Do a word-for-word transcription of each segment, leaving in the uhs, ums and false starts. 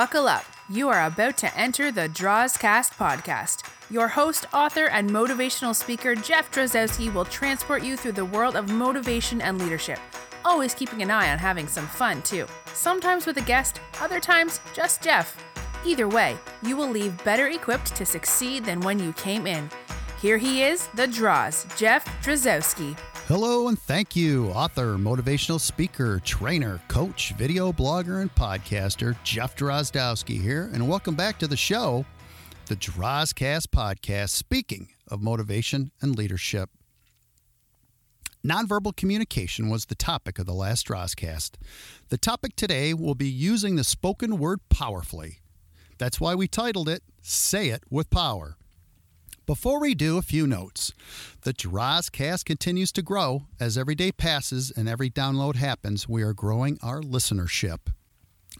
Buckle up. You are about to enter the Drozcast podcast. Your host, author, and motivational speaker, Jeff Drozdowski, will transport you through the world of motivation and leadership, always keeping an eye on having some fun, too. Sometimes with a guest, other times just Jeff. Either way, you will leave better equipped to succeed than when you came in. Here he is, the Droz, Jeff Drozdowski. Hello and thank you, author, motivational speaker, trainer, coach, video blogger, and podcaster, Jeff Drozdowski here, and welcome back to the show, the Drozcast podcast, speaking of motivation and leadership. Nonverbal communication was the topic of the last Drozcast. The topic today will be using the spoken word powerfully. That's why we titled it, Say It With Power. Before we do, a few notes. The Drozcast continues to grow. As every day passes and every download happens, we are growing our listenership.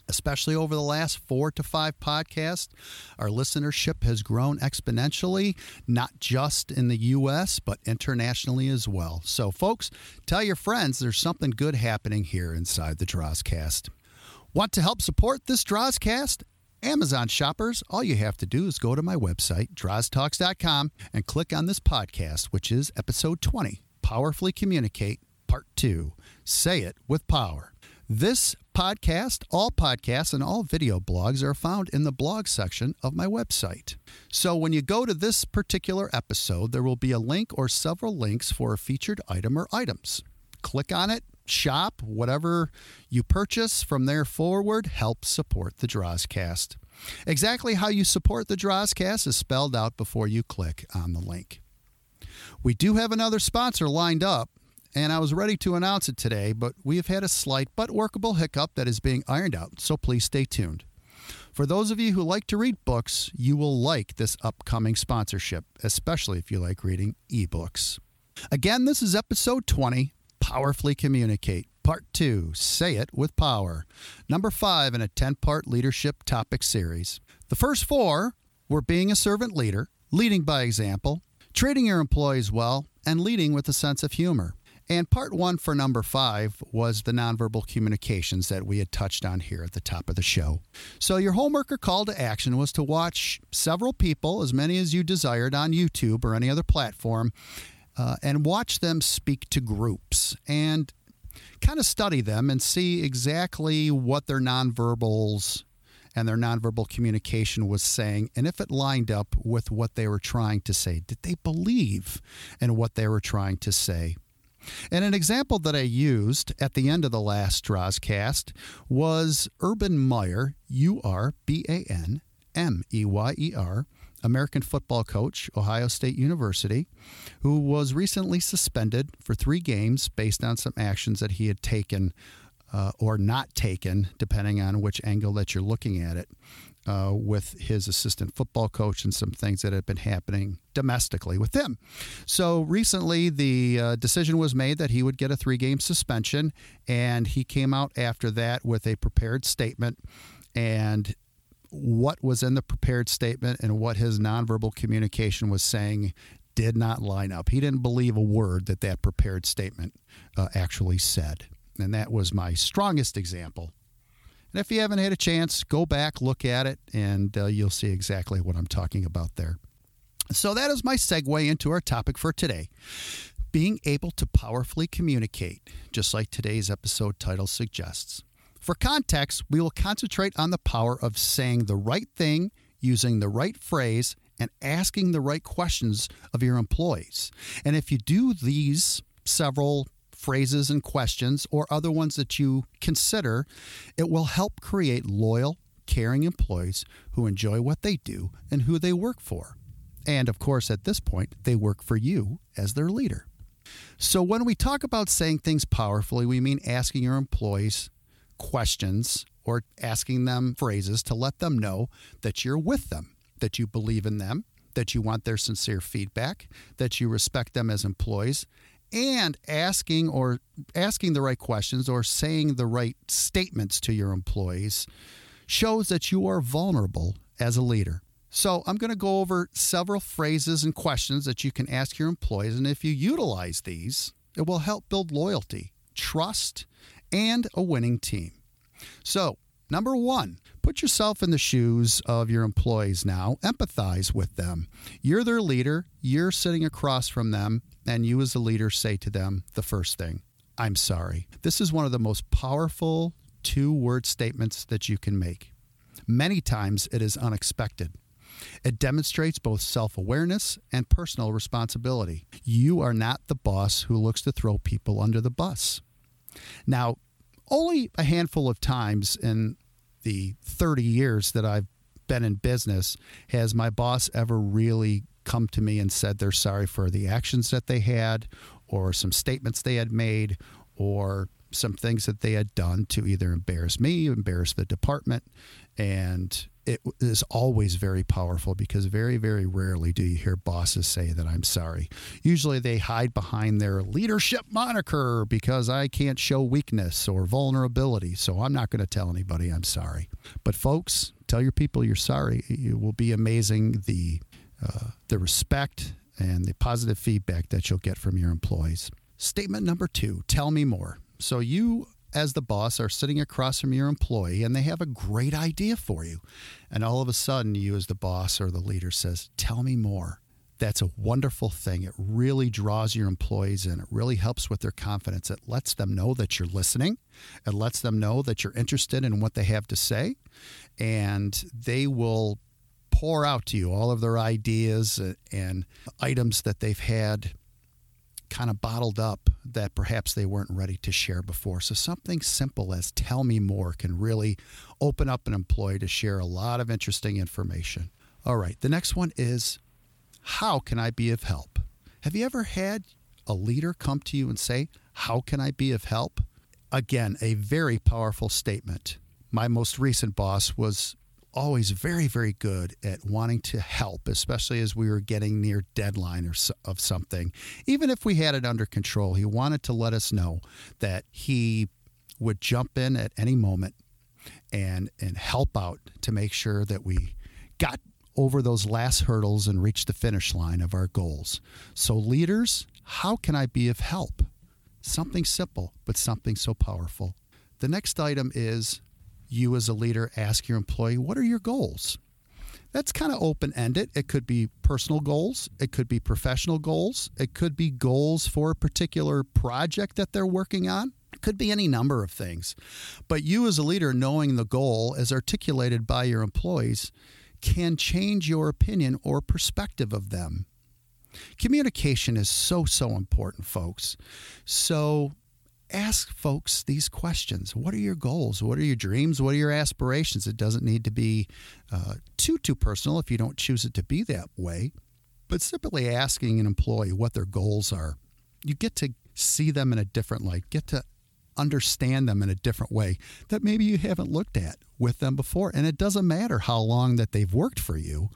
Especially over the last four to five podcasts, our listenership has grown exponentially, not just in the U S, but internationally as well. So folks, tell your friends there's something good happening here inside the Drozcast. Want to help support this Drozcast? Amazon shoppers, all you have to do is go to my website, draws talks dot com, and click on this podcast, which is episode twenty, Powerfully Communicate, part two, Say It With Power. This podcast, all podcasts, and all video blogs are found in the blog section of my website. So when you go to this particular episode, there will be a link or several links for a featured item or items. Click on it. Shop, whatever you purchase from there forward, help support the Drozcast. Exactly how you support the Drozcast is spelled out before you click on the link. We do have another sponsor lined up, and I was ready to announce it today, but we have had a slight but workable hiccup that is being ironed out, so please stay tuned. For those of you who like to read books, you will like this upcoming sponsorship, especially if you like reading ebooks. Again, this is episode twenty. Powerfully Communicate, Part two, Say It With Power, number five in a ten-part leadership topic series. The first four were being a servant leader, leading by example, treating your employees well, and leading with a sense of humor. And Part one for number five was the nonverbal communications that we had touched on here at the top of the show. So your homework or call to action was to watch several people, as many as you desired, on YouTube or any other platform, Uh, and watch them speak to groups and kind of study them and see exactly what their nonverbals and their nonverbal communication was saying and if it lined up with what they were trying to say. Did they believe in what they were trying to say? And an example that I used at the end of the last Drozcast was Urban Meyer, U R B A N M E Y E R, American football coach, Ohio State University, who was recently suspended for three games based on some actions that he had taken uh, or not taken, depending on which angle that you're looking at it, uh, with his assistant football coach and some things that had been happening domestically with him. So recently the uh, decision was made that he would get a three-game suspension, and he came out after that with a prepared statement, and what was in the prepared statement and what his nonverbal communication was saying did not line up. He didn't believe a word that that prepared statement uh, actually said. And that was my strongest example. And if you haven't had a chance, go back, look at it, and uh, you'll see exactly what I'm talking about there. So that is my segue into our topic for today. Being able to powerfully communicate, just like today's episode title suggests. For context, we will concentrate on the power of saying the right thing, using the right phrase, and asking the right questions of your employees. And if you do these several phrases and questions or other ones that you consider, it will help create loyal, caring employees who enjoy what they do and who they work for. And of course, at this point, they work for you as their leader. So when we talk about saying things powerfully, we mean asking your employees questions or asking them phrases to let them know that you're with them, that you believe in them, that you want their sincere feedback, that you respect them as employees, and asking or asking the right questions or saying the right statements to your employees shows that you are vulnerable as a leader. So I'm going to go over several phrases and questions that you can ask your employees, and if you utilize these, it will help build loyalty, trust, and a winning team. So, number one, Put yourself in the shoes of your employees now. Empathize with them. You're their leader. You're sitting across from them. And you as a leader say to them the first thing, I'm sorry. This is one of the most powerful two-word statements that you can make. Many times it is unexpected. It demonstrates both self-awareness and personal responsibility. You are not the boss who looks to throw people under the bus. Now, only a handful of times in the thirty years that I've been in business has my boss ever really come to me and said they're sorry for the actions that they had or some statements they had made or some things that they had done to either embarrass me, embarrass the department. And it is always very powerful because very, very rarely do you hear bosses say that I'm sorry. Usually they hide behind their leadership moniker because I can't show weakness or vulnerability. So I'm not going to tell anybody I'm sorry. But folks, tell your people you're sorry. It will be amazing the uh, the respect and the positive feedback that you'll get from your employees. Statement number two, tell me more. So you, as the boss, are sitting across from your employee and they have a great idea for you. And all of a sudden, you as the boss or the leader says, tell me more. That's a wonderful thing. It really draws your employees in. It really helps with their confidence. It lets them know that you're listening. It lets them know that you're interested in what they have to say. And they will pour out to you all of their ideas and items that they've had kind of bottled up that perhaps they weren't ready to share before. So something simple as tell me more can really open up an employee to share a lot of interesting information. All right, the next one is how can I be of help? Have you ever had a leader come to you and say, how can I be of help? Again, a very powerful statement. My most recent boss was always very, very good at wanting to help, especially as we were getting near deadline or so, of something. Even if we had it under control, he wanted to let us know that he would jump in at any moment and and help out to make sure that we got over those last hurdles and reached the finish line of our goals. So leaders, how can I be of help? Something simple, but something so powerful. The next item is you as a leader ask your employee, what are your goals? That's kind of open-ended. It could be personal goals. It could be professional goals. It could be goals for a particular project that they're working on. It could be any number of things. But you as a leader knowing the goal as articulated by your employees can change your opinion or perspective of them. Communication is so, so important, folks. So ask folks these questions. What are your goals? What are your dreams? What are your aspirations? It doesn't need to be uh, too, too personal if you don't choose it to be that way. But simply asking an employee what their goals are, you get to see them in a different light, get to understand them in a different way that maybe you haven't looked at with them before. And it doesn't matter how long that they've worked for you.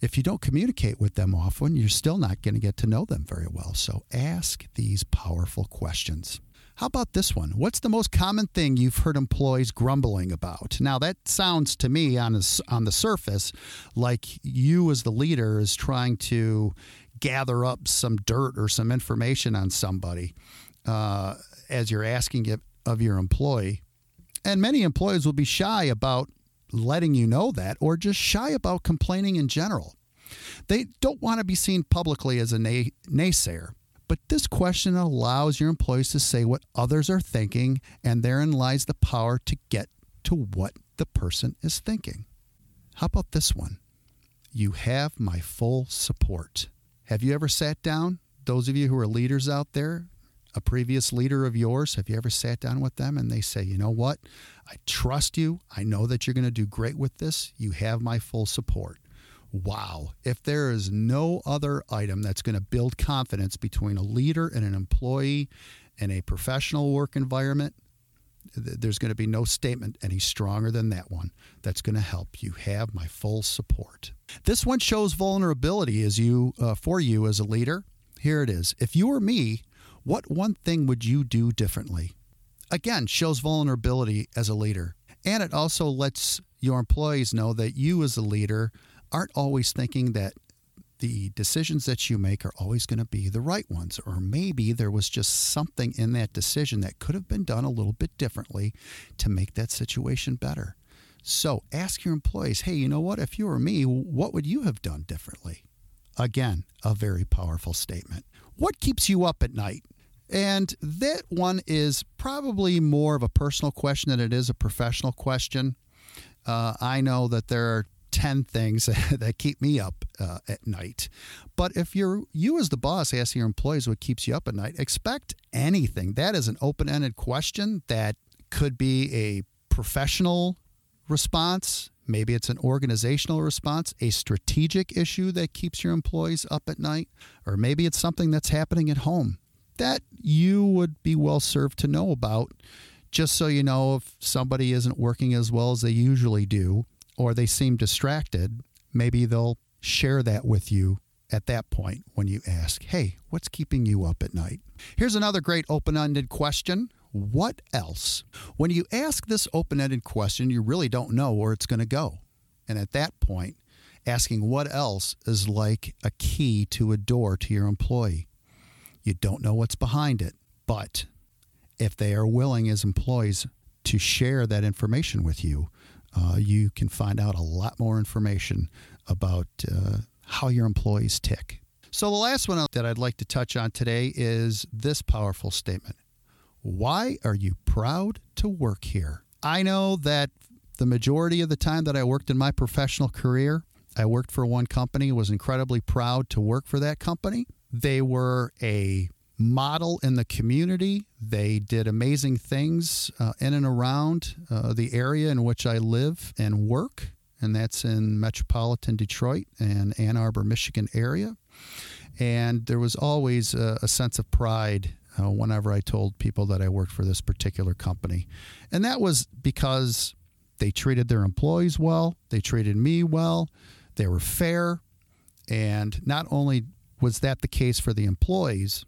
If you don't communicate with them often, you're still not going to get to know them very well. So ask these powerful questions. How about this one? What's the most common thing you've heard employees grumbling about? Now, that sounds to me on, a, on the surface like you as the leader is trying to gather up some dirt or some information on somebody uh, as you're asking it of your employee. And many employees will be shy about letting you know that or just shy about complaining in general. They don't want to be seen publicly as a nay- naysayer. But this question allows your employees to say what others are thinking, and therein lies the power to get to what the person is thinking. How about this one? You have my full support. Have you ever sat down? Those of you who are leaders out there, a previous leader of yours, have you ever sat down with them and they say, you know what? I trust you. I know that you're going to do great with this. You have my full support. Wow. If there is no other item that's going to build confidence between a leader and an employee in a professional work environment, th- there's going to be no statement any stronger than that one that's going to help. You have my full support. This one shows vulnerability as you uh, for you as a leader. Here it is. If you were me, what one thing would you do differently? Again, shows vulnerability as a leader. And it also lets your employees know that you as a leader aren't always thinking that the decisions that you make are always going to be the right ones, or maybe there was just something in that decision that could have been done a little bit differently to make that situation better. So ask your employees, hey, you know what? If you were me, what would you have done differently? Again, a very powerful statement. What keeps you up at night? And that one is probably more of a personal question than it is a professional question. Uh, I know that there are ten things that keep me up uh, at night. But if you're you as the boss ask your employees what keeps you up at night, expect anything. That is an open-ended question that could be a professional response. Maybe it's an organizational response, a strategic issue that keeps your employees up at night, or maybe it's something that's happening at home that you would be well served to know about, just so you know if somebody isn't working as well as they usually do, or they seem distracted, maybe they'll share that with you at that point when you ask, hey, what's keeping you up at night? Here's another great open-ended question. What else? When you ask this open-ended question, you really don't know where it's going to go. And at that point, asking what else is like a key to a door to your employee. You don't know what's behind it, but if they are willing as employees to share that information with you, uh, you can find out a lot more information about uh, how your employees tick. So the last one that I'd like to touch on today is this powerful statement. Why are you proud to work here? I know that the majority of the time that I worked in my professional career, I worked for one company, was incredibly proud to work for that company. They were a model in the community. They did amazing things uh, in and around uh, the area in which I live and work, and that's in metropolitan Detroit and Ann Arbor, Michigan area. And there was always a, a sense of pride uh, whenever I told people that I worked for this particular company. And that was because they treated their employees well, they treated me well, they were fair, and not only was that the case for the employees,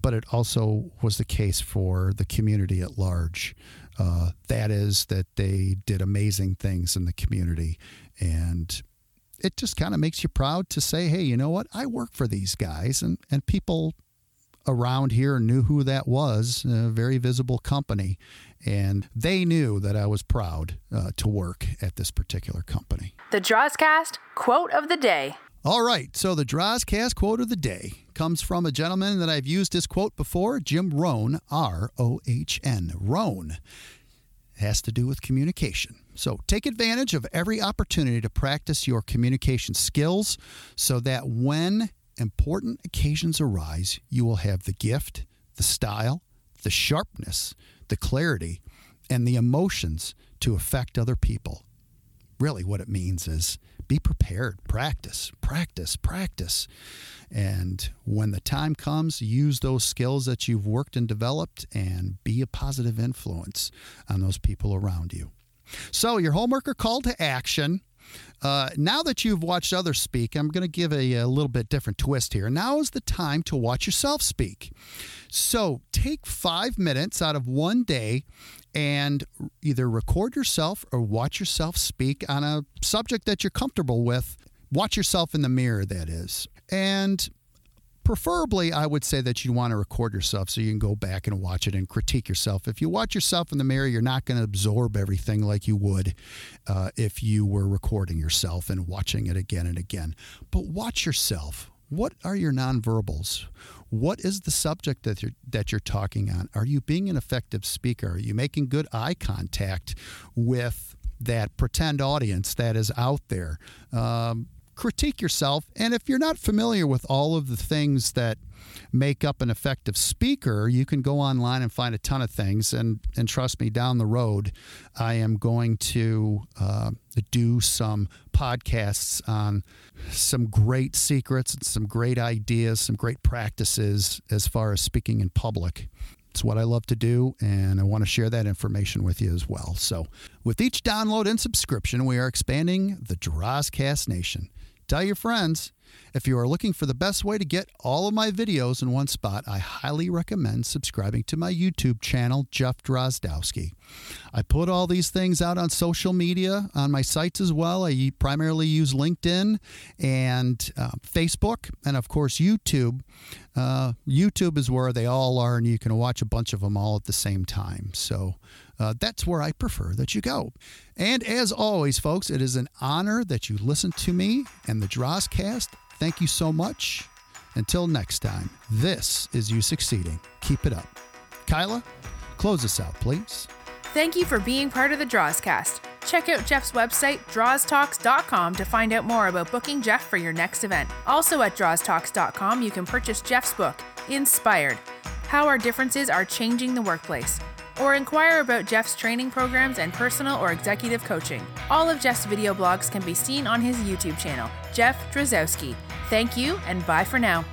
but it also was the case for the community at large. Uh, that is that they did amazing things in the community. And it just kind of makes you proud to say, hey, you know what? I work for these guys. And, and people around here knew who that was, a very visible company. And they knew that I was proud uh, to work at this particular company. The Drozcast quote of the day. All right, so the Drozcast quote of the day comes from a gentleman that I've used this quote before, Jim Rohn, R O H N. Rohn has to do with communication. So take advantage of every opportunity to practice your communication skills so that when important occasions arise, you will have the gift, the style, the sharpness, the clarity, and the emotions to affect other people. Really, what it means is be prepared, practice, practice, practice. And when the time comes, use those skills that you've worked and developed and be a positive influence on those people around you. So your homework or call to action. Uh, now that you've watched others speak, I'm going to give a, a little bit different twist here. Now is the time to watch yourself speak. So take five minutes out of one day and either record yourself or watch yourself speak on a subject that you're comfortable with. Watch yourself in the mirror, that is. And preferably, I would say that you want to record yourself so you can go back and watch it and critique yourself. If you watch yourself in the mirror, you're not going to absorb everything like you would uh, if you were recording yourself and watching it again and again. But watch yourself. What are your nonverbals? What is the subject that you're, that you're talking on? Are you being an effective speaker? Are you making good eye contact with that pretend audience that is out there? Um, critique yourself. And if you're not familiar with all of the things that make up an effective speaker, you can go online and find a ton of things. And, and trust me, down the road, I am going to uh, do some podcasts on some great secrets and some great ideas, some great practices as far as speaking in public. It's what I love to do, and I want to share that information with you as well. So with each download and subscription, we are expanding the Drozcast Nation. Tell your friends. If you are looking for the best way to get all of my videos in one spot, I highly recommend subscribing to my YouTube channel, Jeff Drozdowski. I put all these things out on social media, on my sites as well. I primarily use LinkedIn and uh, Facebook, and of course YouTube. Uh, YouTube is where they all are, and you can watch a bunch of them all at the same time. So uh, that's where I prefer that you go. And as always, folks, it is an honor that you listen to me and the Drozcast. Thank you so much. Until next time, this is You Succeeding. Keep it up. Kyla, close us out, please. Thank you for being part of the Drozcast. Check out Jeff's website, draws talks dot com, to find out more about booking Jeff for your next event. Also at draws talks dot com, you can purchase Jeff's book, Inspired: How Our Differences Are Changing the Workplace, or inquire about Jeff's training programs and personal or executive coaching. All of Jeff's video blogs can be seen on his YouTube channel, Jeff Drozdowski. Thank you, and bye for now.